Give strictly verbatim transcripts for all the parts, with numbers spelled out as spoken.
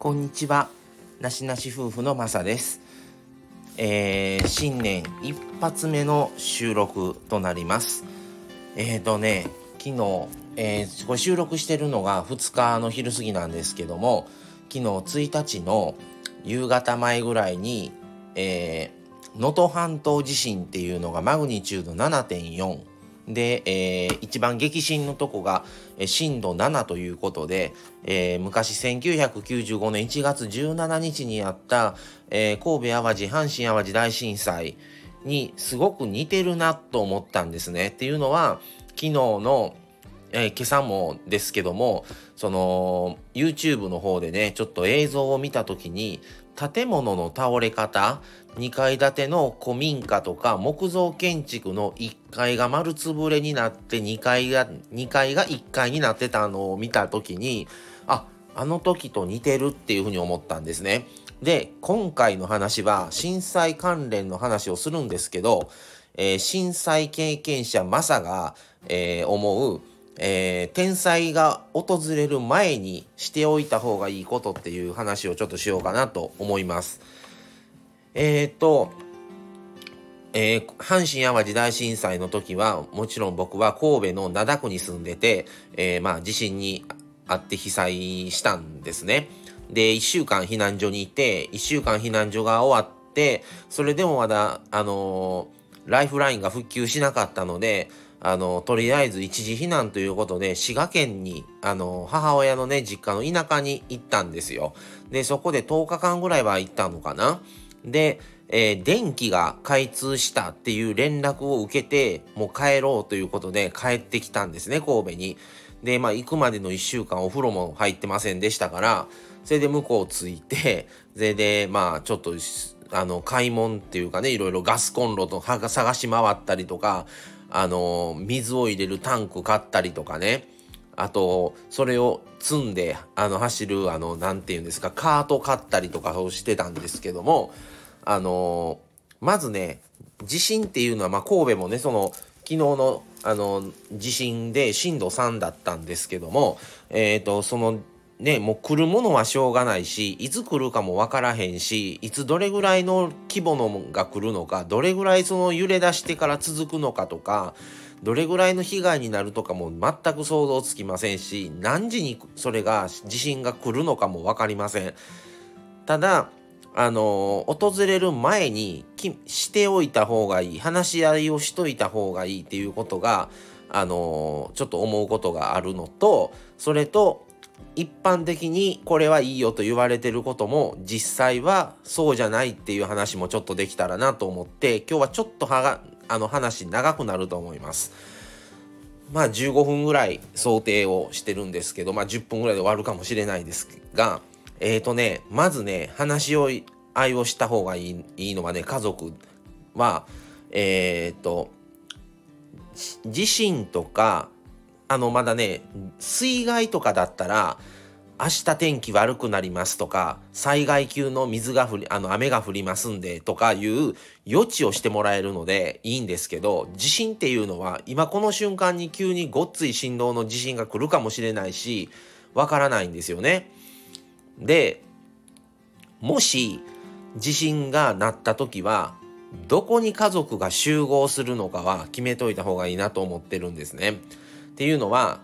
こんにちは、なしなし夫婦のまさです。えー、新年一発目の収録となります。えーとね昨日、えー、これ収録してるのがふつかの昼過ぎなんですけども、昨日ついたちの夕方前ぐらいにえー、能登半島地震っていうのがマグニチュード ななてんよんで、えー、一番激震のとこが震度ななということで、えー、昔せんきゅうひゃくきゅうじゅうごねんいちがつじゅうしちにちにあった、えー、神戸淡路阪神淡路大震災にすごく似てるなと思ったんですね。っていうのは昨日の、えー、今朝もですけども、その YouTube の方でねちょっと映像を見た時に、建物の倒れ方、にかいだての古民家とか木造建築のいっかいが丸つぶれになって2階がいっかいになってたのを見た時に、あ、あの時と似てるっていうふうに思ったんですね。で、今回の話は震災関連の話をするんですけど、えー、震災経験者マサが、えー、思うえー、天災が訪れる前にしておいた方がいいことっていう話をちょっとしようかなと思います。えー、っと、えー、阪神淡路大震災の時はもちろん僕は神戸の灘区に住んでて、えー、まあ地震にあって被災したんですね。で、いっしゅうかん避難所にいて、いっしゅうかん避難所が終わって、それでもまだあのー、ライフラインが復旧しなかったので、あのとりあえず一時避難ということで滋賀県にあの母親のね実家の田舎に行ったんですよ。でそこでとおかかんぐらいは行ったのかな。で、えー、電気が開通したっていう連絡を受けて、もう帰ろうということで帰ってきたんですね、神戸に。でまあ行くまでのいっしゅうかんお風呂も入ってませんでしたから、それで向こう着いて、それでまあちょっとあの買い物っていうかね、いろいろガスコンロとか探し回ったりとか、あの水を入れるタンク買ったりとかね、あとそれを積んであの走るあのなんていうんですか、カート買ったりとかをしてたんですけども、あのまずね地震っていうのは、まあ、神戸もねその昨日のあの地震でしんどさんだったんですけども、えーとそのねもう来るものはしょうがないし、いつ来るかもわからへんし、いつどれぐらいの規模のが来るのか、どれぐらいその揺れ出してから続くのかとか、どれぐらいの被害になるとかも全く想像つきませんし、何時にそれが地震が来るのかもわかりません。ただあの訪れる前にしておいた方がいい、話し合いをしといた方がいいっていうことがあのちょっと思うことがあるのと、それと一般的にこれはいいよと言われてることも実際はそうじゃないっていう話もちょっとできたらなと思って、今日はちょっとはがあの話長くなると思います。まあじゅうごふんぐらい想定をしてるんですけど、まあじゅっぷんぐらいで終わるかもしれないですが、えーとねまずね話し合いをした方がいい、いいのはね、家族はえーと地震とかあのまだね水害とかだったら、明日天気悪くなりますとか、災害級の水が降りあの雨が降りますんでとかいう予知をしてもらえるのでいいんですけど、地震っていうのは今この瞬間に急にごっつい振動の地震が来るかもしれないし、わからないんですよね。でもし地震が鳴った時はどこに家族が集合するのかは決めといた方がいいなと思ってるんですね。っていうのは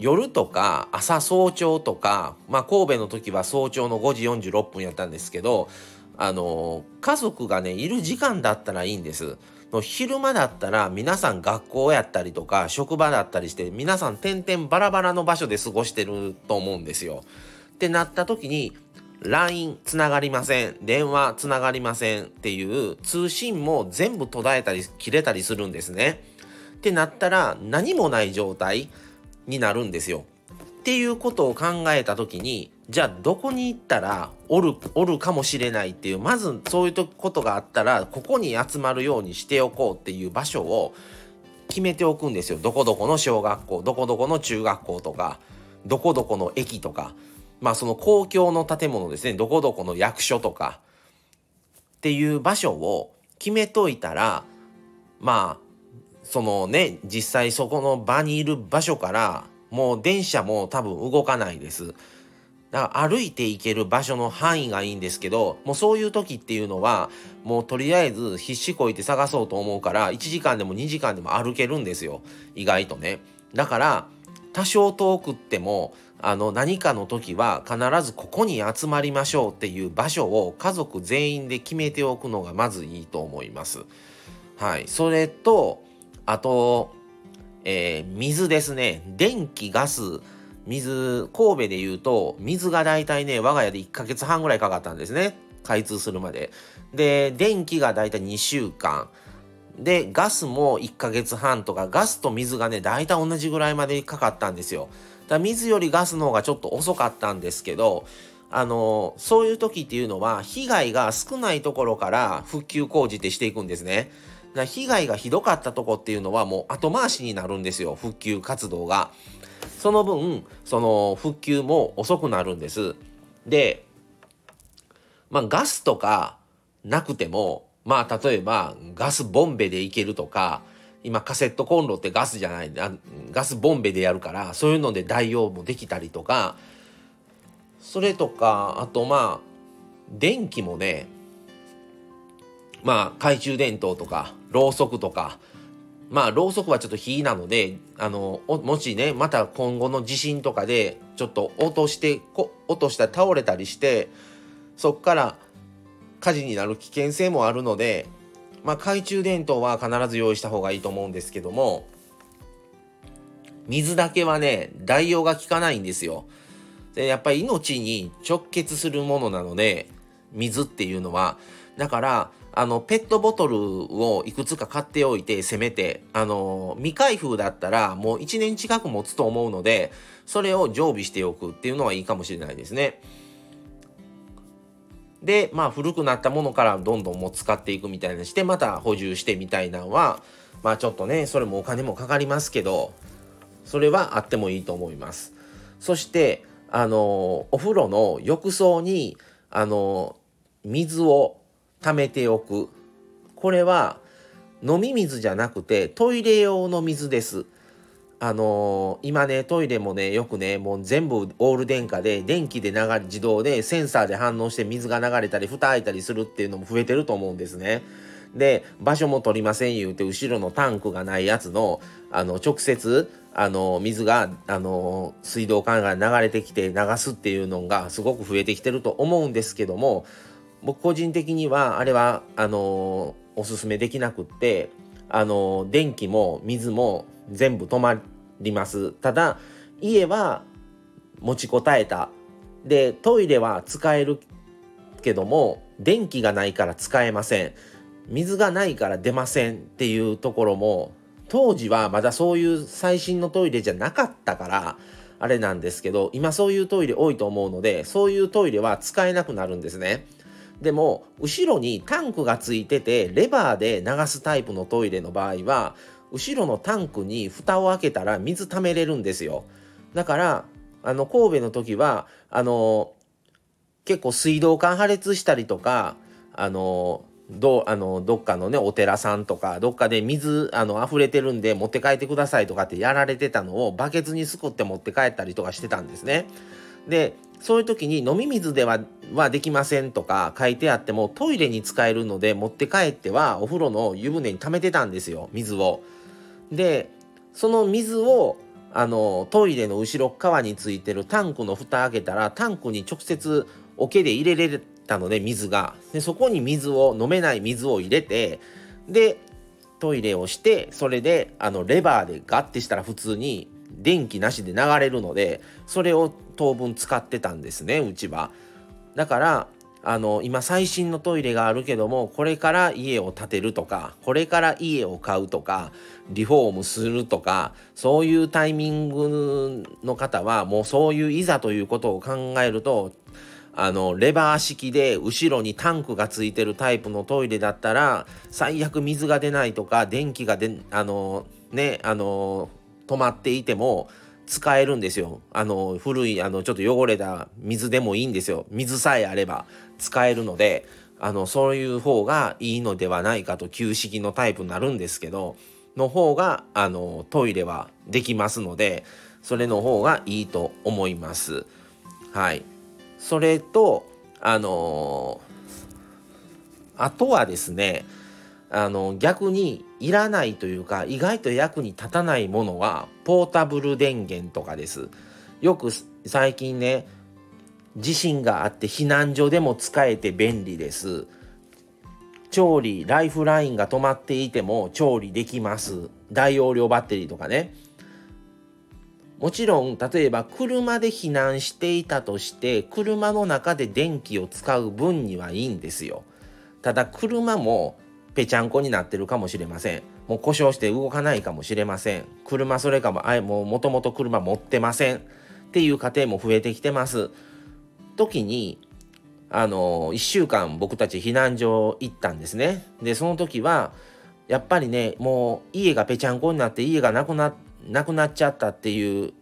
夜とか朝早朝とか、まあ、神戸の時は早朝のごじよんじゅうろっぷんやったんですけど、あの家族がねいる時間だったらいいんです。昼間だったら皆さん学校やったりとか職場だったりして、皆さん点々バラバラの場所で過ごしてると思うんですよ。ってなった時に ライン つながりません、電話つながりませんっていう通信も全部途絶えたり切れたりするんですね。ってなったら何もない状態になるんですよ。っていうことを考えた時に、じゃあどこに行ったらおる、おるかもしれないっていう、まずそういうことがあったらここに集まるようにしておこうっていう場所を決めておくんですよ。どこどこの小学校、どこどこの中学校とか、どこどこの駅とか、まあその公共の建物ですね、どこどこの役所とかっていう場所を決めといたら、まあそのね実際そこの場にいる場所からもう電車も多分動かないです。だから歩いて行ける場所の範囲がいいんですけど、もうそういう時っていうのはもうとりあえず必死こいて探そうと思うからいちじかんでもにじかんでも歩けるんですよ、意外とね。だから多少遠くってもあの何かの時は必ずここに集まりましょうっていう場所を家族全員で決めておくのがまずいいと思います。はい、それとあと、えー、水ですね。電気、ガス、水、神戸でいうと水がだいたいね、我が家でいっかげつはんぐらいかかったんですね、開通するまで。で電気がだいたいにしゅうかんで、ガスもいっかげつはんとか、ガスと水がねだいたい同じぐらいまでかかったんですよ。だから水よりガスの方がちょっと遅かったんですけど、あのそういう時っていうのは被害が少ないところから復旧工事ってしていくんですね。被害がひどかったとこっていうのはもう後回しになるんですよ、復旧活動が。その分その復旧も遅くなるんです。で、まあ、ガスとかなくても、まあ例えばガスボンベでいけるとか、今カセットコンロってガスじゃない、ガスボンベでやるから、そういうので代用もできたりとか、それとかあとまあ電気もね、まあ懐中電灯とかろうそくとか、まあろうそくはちょっと火なので、あのもしねまた今後の地震とかでちょっと落としてこ落とした倒れたりして、そっから火事になる危険性もあるので、まあ懐中電灯は必ず用意した方がいいと思うんですけども、水だけはね代用が効かないんですよ。でやっぱり命に直結するものなので、水っていうのは。だからあのペットボトルをいくつか買っておいて、せめてあの未開封だったらもういちねん近く持つと思うので、それを常備しておくっていうのはいいかもしれないですね。でまあ古くなったものからどんどんもう使っていくみたいにして、また補充してみたいなのは、まあちょっとねそれもお金もかかりますけど、それはあってもいいと思います。そしてあのお風呂の浴槽にあの水を溜めておく。これは飲み水じゃなくてトイレ用の水です。あのー、今ねトイレもねよくねもう全部オール電化で電気で流れ自動でセンサーで反応して水が流れたり蓋開いたりするっていうのも増えてると思うんですね。で場所も取りません言うて後ろのタンクがないやつの、あの直接あの水があの水道管が流れてきて流すっていうのがすごく増えてきてると思うんですけども、僕個人的にはあれはあのー、おすすめできなくって、あのー、電気も水も全部止まります。ただ家は持ちこたえたで、トイレは使えるけども電気がないから使えません、水がないから出ませんっていうところも、当時はまだそういう最新のトイレじゃなかったからあれなんですけど、今そういうトイレ多いと思うので、そういうトイレは使えなくなるんですね。でも後ろにタンクがついててレバーで流すタイプのトイレの場合は、後ろのタンクに蓋を開けたら水溜めれるんですよ。だからあの神戸の時はあの結構水道管破裂したりとか、あのどあのどっかのねお寺さんとかどっかで水あの溢れてるんで持って帰ってくださいとかってやられてたのをバケツにすくって持って帰ったりとかしてたんですね。でそういう時に飲み水では、はできませんとか書いてあってもトイレに使えるので持って帰ってはお風呂の湯船に溜めてたんですよ、水を。でその水をあのトイレの後ろ側についてるタンクの蓋開けたらタンクに直接桶で入れれたので、水がでそこに水を飲めない水を入れて、でトイレをして、それであのレバーでガッてしたら普通に電気なしで流れるので、それを当分使ってたんですね、うちは。だからあの今最新のトイレがあるけども、これから家を建てるとか、これから家を買うとか、リフォームするとか、そういうタイミングの方はもうそういういざということを考えると、あのレバー式で後ろにタンクがついてるタイプのトイレだったら最悪水が出ないとか電気がであのねあの止まっていても使えるんですよ。あの古いあのちょっと汚れた水でもいいんですよ、水さえあれば使えるので、あのそういう方がいいのではないかと。旧式のタイプになるんですけどの方があのトイレはできますので、それの方がいいと思います。はい。それとあのー、あとはですね、あの逆にいらないというか意外と役に立たないものはポータブル電源とかです。よく最近ね、地震があって避難所でも使えて便利です。調理ライフラインが止まっていても調理できます。大容量バッテリーとかね。もちろん例えば車で避難していたとして車の中で電気を使う分にはいいんですよ。ただ車もぺちゃんこになってるかもしれません。もう故障して動かないかもしれません。車それかも、あ、もう元々車持ってませんっていう家庭も増えてきてます。時にあのいっしゅうかん僕たち避難所行ったんですね。でその時はやっぱりね、もう家がぺちゃんこになって家がなくな、なくなっちゃったっていう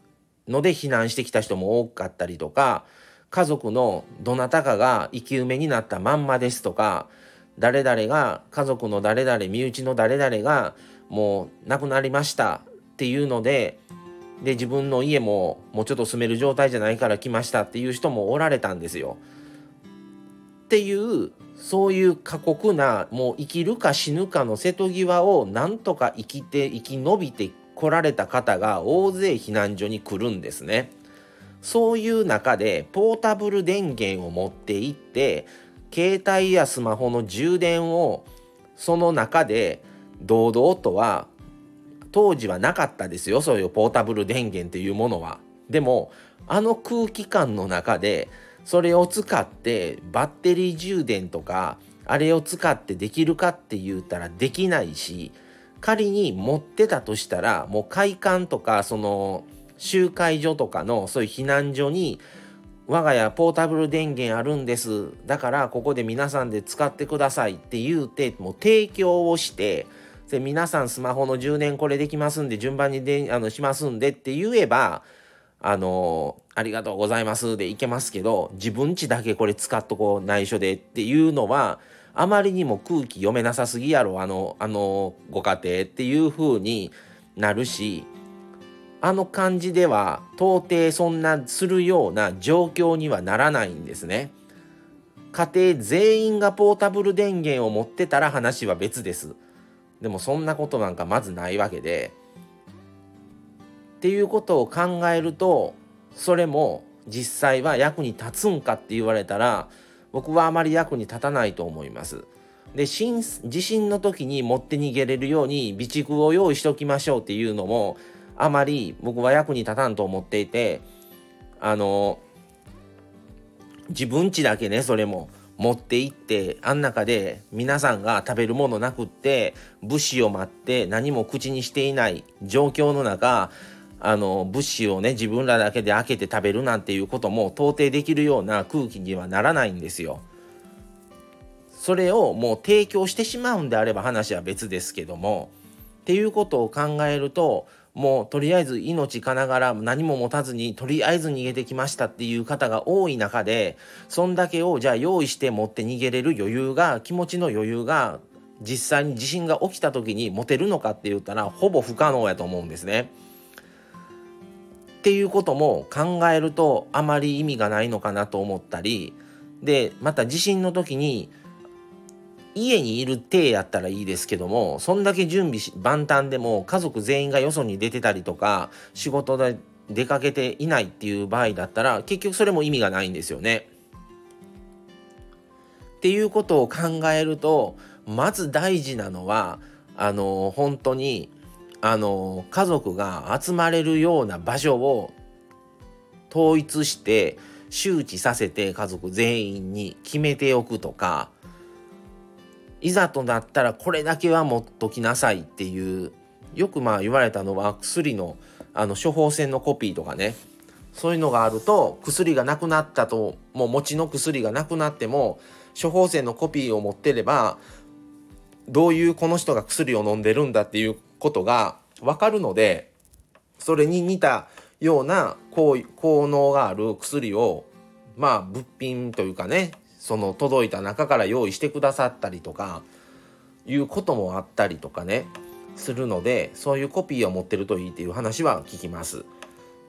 ので避難してきた人も多かったりとか、家族のどなたかが生き埋めになったまんまですとか、誰々が家族の誰々身内の誰々がもう亡くなりましたっていうので、で自分の家ももうちょっと住める状態じゃないから来ましたっていう人もおられたんですよ。っていうそういう過酷な、もう生きるか死ぬかの瀬戸際をなんとか生きて生き延びて来られた方が大勢避難所に来るんですね。そういう中でポータブル電源を持って行って携帯やスマホの充電をその中で堂々とは当時はなかったですよ、そういうポータブル電源っていうものは。でもあの空気感の中でそれを使ってバッテリー充電とかあれを使ってできるかって言ったらできないし、仮に持ってたとしたらもう会館とかその集会所とかのそういう避難所に、我が家ポータブル電源あるんです、だからここで皆さんで使ってくださいって言うてもう提供をして、で皆さんスマホの充電これできますんで順番にであのしますんでって言えば、あのありがとうございますでいけますけど、自分家だけこれ使っとこう内緒でっていうのはあまりにも空気読めなさすぎやろあのあのご家庭っていう風になるし、あの感じでは到底そんなするような状況にはならないんですね。家庭全員がポータブル電源を持ってたら話は別です。でもそんなことなんかまずないわけで、っていうことを考えると、それも実際は役に立つんかって言われたら僕はあまり役に立たないと思います。で地震の時に持って逃げれるように備蓄を用意しておきましょうっていうのもあまり僕は役に立たんと思っていて、あの自分家だけね、それも持って行ってあん中で皆さんが食べるものなくって物資を待って何も口にしていない状況の中、あの物資をね自分らだけで開けて食べるなんていうことも到底できるような空気にはならないんですよ。それをもう提供してしまうんであれば話は別ですけども、っていうことを考えると、もうとりあえず命からがら何も持たずにとりあえず逃げてきましたっていう方が多い中で、そんだけをじゃあ用意して持って逃げれる余裕が、気持ちの余裕が実際に地震が起きた時に持てるのかって言ったらほぼ不可能やと思うんですね。っていうことも考えるとあまり意味がないのかなと思ったり、でまた地震の時に家にいる体やったらいいですけども、そんだけ準備万端でも家族全員がよそに出てたりとか仕事で出かけていないっていう場合だったら結局それも意味がないんですよね。っていうことを考えると、まず大事なのはあの本当にあの家族が集まれるような場所を統一して周知させて家族全員に決めておくとか、いざとなったらこれだけは持っときなさいっていう、よくまあ言われたのは薬のあの処方箋のコピーとかね、そういうのがあると薬がなくなったと、もう持ちの薬がなくなっても処方箋のコピーを持ってればどういうこの人が薬を飲んでるんだっていうことが分かるので、それに似たような効能がある薬をまあ物品というかね、その届いた中から用意してくださったりとかいうこともあったりとかねするので、そういうコピーを持ってるといいっていう話は聞きます。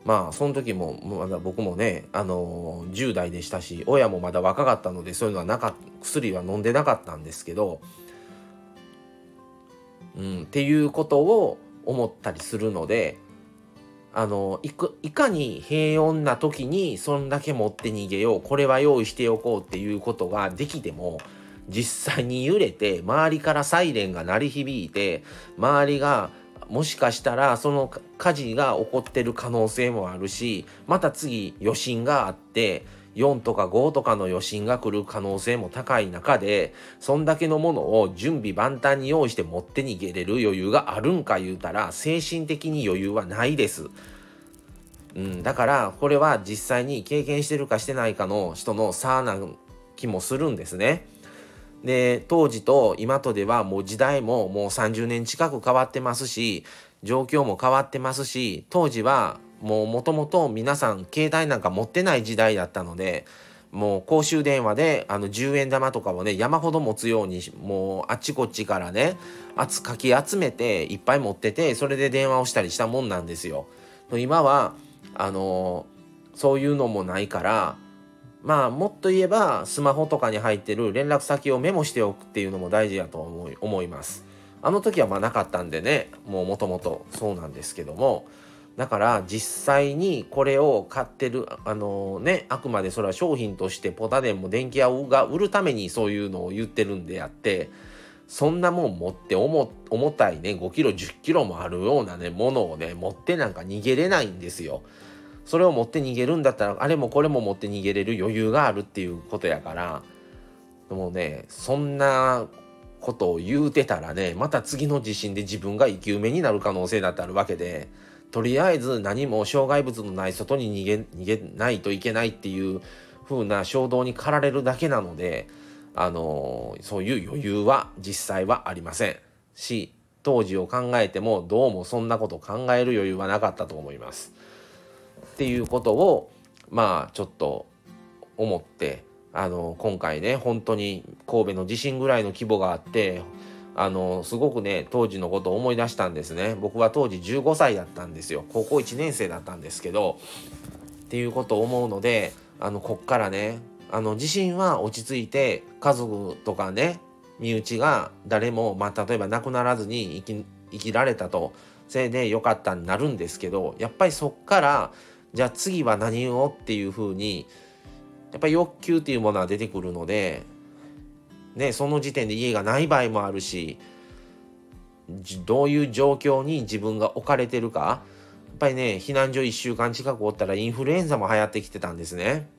まあその時もまだ僕もね、あのー、じゅう代でしたし、親もまだ若かったのでそういうのはなかっ薬は飲んでなかったんですけど、うん、っていうことを思ったりするので、あのいくいかに平穏な時にそんだけ持って逃げよう、これは用意しておこうっていうことができても、実際に揺れて周りからサイレンが鳴り響いて、周りがもしかしたらその火事が起こってる可能性もあるし、また次余震があってよんとかごとかの余震が来る可能性も高い中で、そんだけのものを準備万端に用意して持って逃げれる余裕があるんか言うたら、精神的に余裕はないです。うん、だからこれは実際に経験してるかしてないかの人の差な気もするんですね。で、当時と今とではもう時代ももうさんじゅうねん近く変わってますし、状況も変わってますし、当時はもうもともと皆さん携帯なんか持ってない時代だったので、もう公衆電話であのじゅうえん玉とかをね、山ほど持つように、もうあっちこっちからね、圧かき集めていっぱい持ってて、それで電話をしたりしたもんなんですよ。今はあのそういうのもないから、まあもっと言えばスマホとかに入ってる連絡先をメモしておくっていうのも大事だと思い、思います。あの時はまあなかったんでね、もうもともとそうなんですけども、だから実際にこれを買ってる、あのね、あくまでそれは商品としてポタ電も電気屋が売るためにそういうのを言ってるんであって、そんなもん持って重、重たいね、ごキロじゅっキロもあるようなね、ものをね、持ってなんか逃げれないんですよ。それを持って逃げるんだったら、あれもこれも持って逃げれる余裕があるっていうことやから、もうね、そんなことを言うてたらね、また次の地震で自分が生き埋めになる可能性だってあるわけで、とりあえず何も障害物のない外に逃げ、逃げないといけないっていう風な衝動に駆られるだけなので、あのそういう余裕は実際はありませんし、当時を考えてもどうもそんなこと考える余裕はなかったと思います。っていうことをまあちょっと思って、あの今回ね、本当に神戸の地震ぐらいの規模があって、あのすごくね、当時のことを思い出したんですね。僕は当時じゅうごさいだったんですよ。高校いちねん生だったんですけど、っていうことを思うので、あのこっからね、あの地震は落ち着いて、家族とかね、身内が誰も、まあ、例えば亡くならずに生き、生きられたと、それで良かったになるんですけど、やっぱりそっからじゃあ次は何をっていう風に、やっぱり欲求っていうものは出てくるので、ね、その時点で家がない場合もあるし、どういう状況に自分が置かれてるか、やっぱりね、避難所いっしゅうかん近くおったらインフルエンザも流行ってきてたんですね。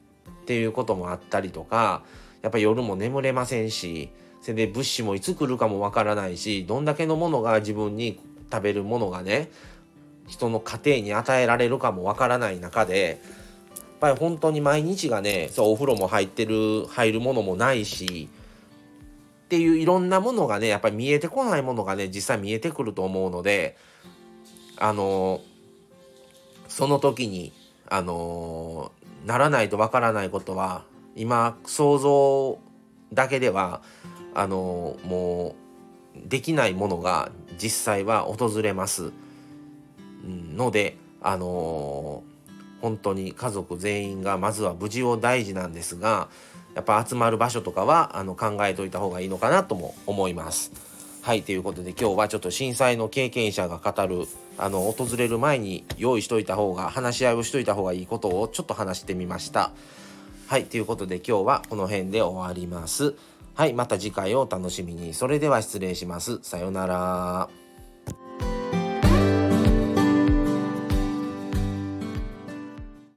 っていうこともあったりとか、やっぱり夜も眠れませんし、それで物資もいつ来るかもわからないし、どんだけのものが自分に食べるものがね、人の家庭に与えられるかもわからない中で、やっぱり本当に毎日がね、そう、お風呂も入ってる入るものもないしっていう、いろんなものがね、やっぱり見えてこないものがね、実際見えてくると思うので、あのその時にあのならないとわからないことは、今想像だけではあのもうできないものが実際は訪れます。ので、あのー、本当に家族全員がまずは無事を大事なんですが、やっぱ集まる場所とかはあの考えといた方がいいのかなとも思います。はい、ということで今日はちょっと震災の経験者が語る、あの訪れる前に用意しといた方が、話し合いをしといた方がいいことをちょっと話してみました。はい、ということで今日はこの辺で終わります。はい、また次回をお楽しみに。それでは失礼します。さようなら。